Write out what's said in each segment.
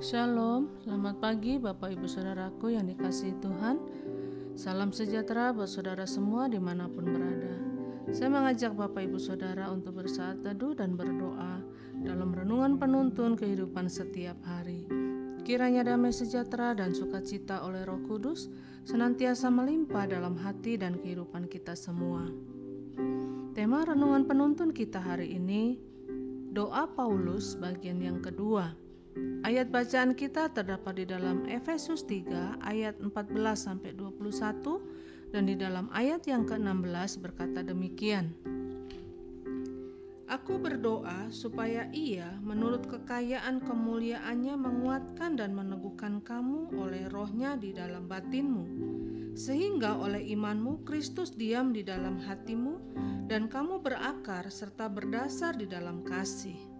Shalom, selamat pagi Bapak Ibu Saudaraku yang dikasihi Tuhan. Salam sejahtera buat saudara semua dimanapun berada. Saya mengajak Bapak Ibu Saudara untuk bersaat teduh dan berdoa dalam renungan penuntun kehidupan setiap hari. Kiranya damai sejahtera dan sukacita oleh Roh Kudus senantiasa melimpah dalam hati dan kehidupan kita semua. Tema renungan penuntun kita hari ini, Doa Paulus bagian yang kedua. Ayat bacaan kita terdapat di dalam Efesus 3 ayat 14-21 dan di dalam ayat yang ke-16 berkata demikian. Aku berdoa supaya ia menurut kekayaan kemuliaannya menguatkan dan meneguhkan kamu oleh rohnya di dalam batinmu, sehingga oleh imanmu Kristus diam di dalam hatimu dan kamu berakar serta berdasar di dalam kasih.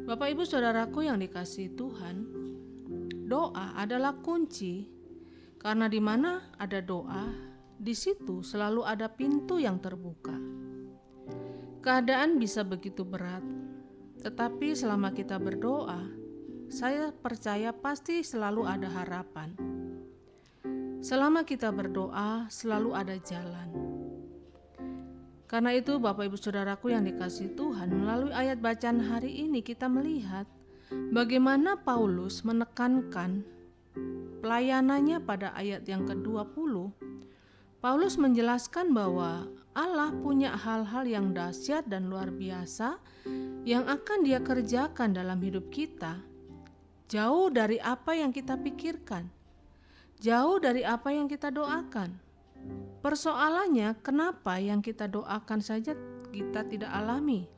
Bapak Ibu Saudaraku yang dikasihi Tuhan, doa adalah kunci, karena di mana ada doa, di situ selalu ada pintu yang terbuka. Keadaan bisa begitu berat, tetapi selama kita berdoa, saya percaya pasti selalu ada harapan. Selama kita berdoa, selalu ada jalan. Karena itu Bapak Ibu Saudaraku yang dikasihi Tuhan, melalui ayat bacaan hari ini kita melihat bagaimana Paulus menekankan pelayanannya pada ayat yang ke-20. Paulus menjelaskan bahwa Allah punya hal-hal yang dahsyat dan luar biasa yang akan Dia kerjakan dalam hidup kita, jauh dari apa yang kita pikirkan, jauh dari apa yang kita doakan. Persoalannya, kenapa yang kita doakan saja kita tidak alami?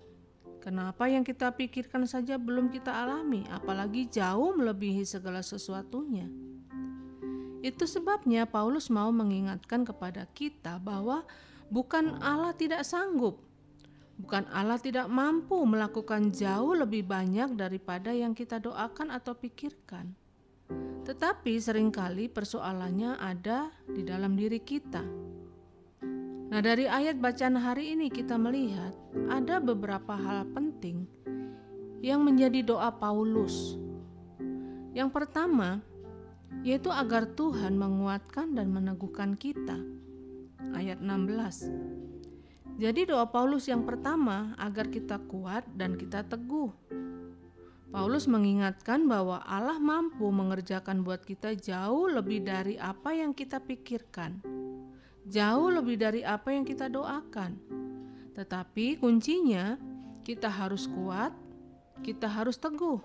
Kenapa yang kita pikirkan saja belum kita alami, apalagi jauh melebihi segala sesuatunya? Itu sebabnya Paulus mau mengingatkan kepada kita bahwa bukan Allah tidak sanggup, bukan Allah tidak mampu melakukan jauh lebih banyak daripada yang kita doakan atau pikirkan. Tetapi seringkali persoalannya ada di dalam diri kita. Nah, dari ayat bacaan hari ini kita melihat ada beberapa hal penting yang menjadi doa Paulus. Yang pertama, yaitu agar Tuhan menguatkan dan meneguhkan kita. Ayat 16. Jadi doa Paulus yang pertama agar kita kuat dan kita teguh. Paulus mengingatkan bahwa Allah mampu mengerjakan buat kita jauh lebih dari apa yang kita pikirkan, jauh lebih dari apa yang kita doakan. Tetapi kuncinya, kita harus kuat, kita harus teguh.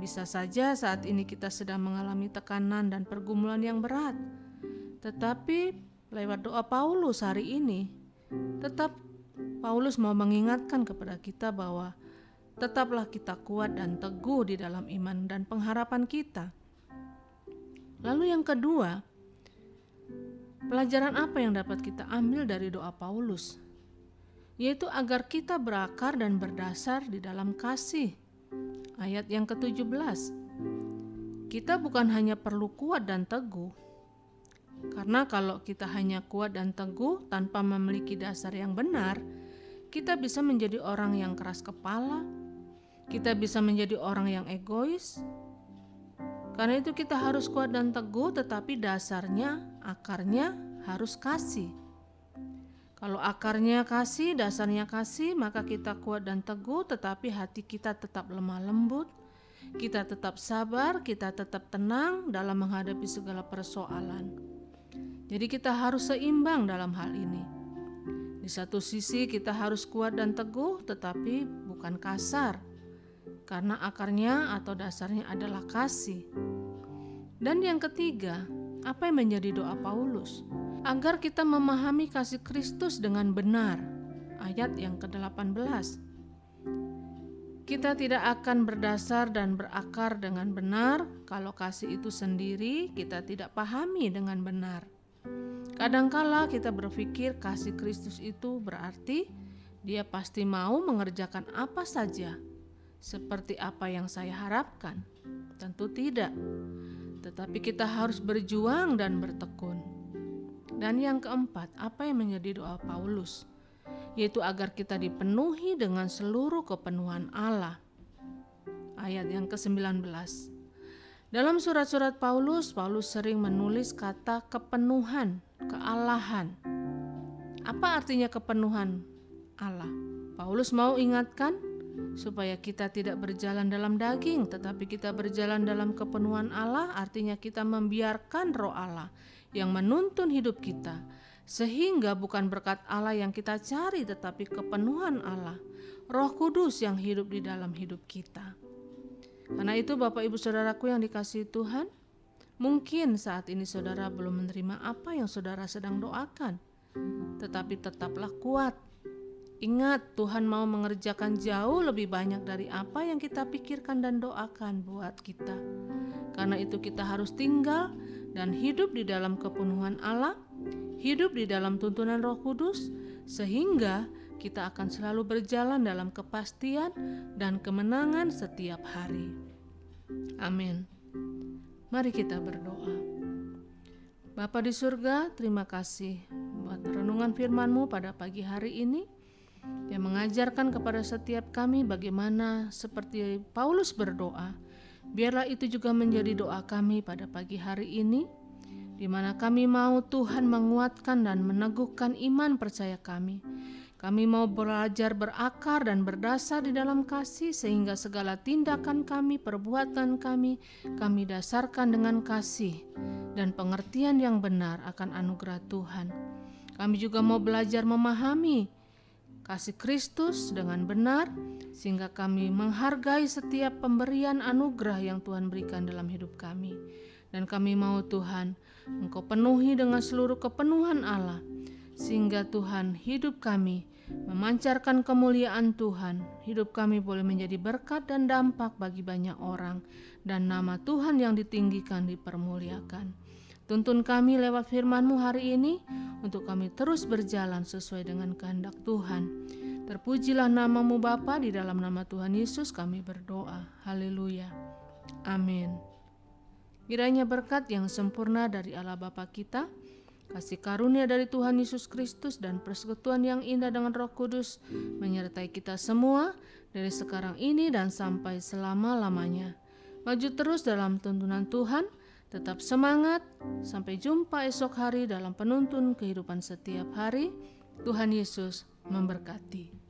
Bisa saja saat ini kita sedang mengalami tekanan dan pergumulan yang berat, tetapi lewat doa Paulus hari ini, tetap Paulus mau mengingatkan kepada kita bahwa tetaplah kita kuat dan teguh di dalam iman dan pengharapan kita. Lalu yang kedua, pelajaran apa yang dapat kita ambil dari doa Paulus? Yaitu agar kita berakar dan berdasar di dalam kasih. Ayat yang ke-17. Kita bukan hanya perlu kuat dan teguh, karena kalau kita hanya kuat dan teguh tanpa memiliki dasar yang benar, kita bisa menjadi orang yang keras kepala, kita bisa menjadi orang yang egois. Karena itu kita harus kuat dan teguh, tetapi dasarnya, akarnya harus kasih. Kalau akarnya kasih, dasarnya kasih, maka kita kuat dan teguh, tetapi hati kita tetap lemah lembut, kita tetap sabar, kita tetap tenang dalam menghadapi segala persoalan. Jadi kita harus seimbang dalam hal ini. Di satu sisi kita harus kuat dan teguh, tetapi bukan kasar, karena akarnya atau dasarnya adalah kasih. Dan yang ketiga, apa yang menjadi doa Paulus? Agar kita memahami kasih Kristus dengan benar. Ayat yang ke-18. Kita tidak akan berdasar dan berakar dengan benar kalau kasih itu sendiri kita tidak pahami dengan benar. Kadangkala kita berpikir kasih Kristus itu berarti Dia pasti mau mengerjakan apa saja, seperti apa yang saya harapkan. Tentu tidak. Tetapi kita harus berjuang dan bertekun. Dan yang keempat, apa yang menjadi doa Paulus? Yaitu agar kita dipenuhi dengan seluruh kepenuhan Allah. ayat yang ke-19. Dalam surat-surat Paulus, Paulus sering menulis kata kepenuhan, kealahan. Apa artinya kepenuhan Allah? Paulus mau ingatkan supaya kita tidak berjalan dalam daging, tetapi kita berjalan dalam kepenuhan Allah, artinya kita membiarkan Roh Allah yang menuntun hidup kita. Sehingga bukan berkat Allah yang kita cari, tetapi kepenuhan Allah, Roh Kudus yang hidup di dalam hidup kita. Karena itu Bapak Ibu Saudaraku yang dikasihi Tuhan, mungkin saat ini saudara belum menerima apa yang saudara sedang doakan, tetapi tetaplah kuat. Ingat, Tuhan mau mengerjakan jauh lebih banyak dari apa yang kita pikirkan dan doakan buat kita. Karena itu kita harus tinggal dan hidup di dalam kepenuhan Allah, hidup di dalam tuntunan Roh Kudus, sehingga kita akan selalu berjalan dalam kepastian dan kemenangan setiap hari. Amin. Mari kita berdoa. Bapa di surga, terima kasih buat renungan firman-Mu pada pagi hari ini yang mengajarkan kepada setiap kami bagaimana seperti Paulus berdoa. Biarlah itu juga menjadi doa kami pada pagi hari ini, di mana kami mau Tuhan menguatkan dan meneguhkan iman percaya kami. Kami mau belajar berakar dan berdasar di dalam kasih, sehingga segala tindakan kami, perbuatan kami, kami dasarkan dengan kasih dan pengertian yang benar akan anugerah Tuhan. Kami juga mau belajar memahami kasih Kristus dengan benar, sehingga kami menghargai setiap pemberian anugerah yang Tuhan berikan dalam hidup kami. Dan kami mau Tuhan, Engkau penuhi dengan seluruh kepenuhan Allah, sehingga Tuhan hidup kami memancarkan kemuliaan Tuhan. Hidup kami boleh menjadi berkat dan dampak bagi banyak orang, dan nama Tuhan yang ditinggikan dipermuliakan. Tuntun kami lewat firman-Mu hari ini, untuk kami terus berjalan sesuai dengan kehendak Tuhan. Terpujilah nama-Mu Bapa, di dalam nama Tuhan Yesus kami berdoa. Haleluya. Amin. Kiranya berkat yang sempurna dari Allah Bapa kita, kasih karunia dari Tuhan Yesus Kristus, dan persekutuan yang indah dengan Roh Kudus menyertai kita semua dari sekarang ini dan sampai selama-lamanya. Maju terus dalam tuntunan Tuhan, tetap semangat, sampai jumpa esok hari dalam penuntun kehidupan setiap hari. Tuhan Yesus memberkati.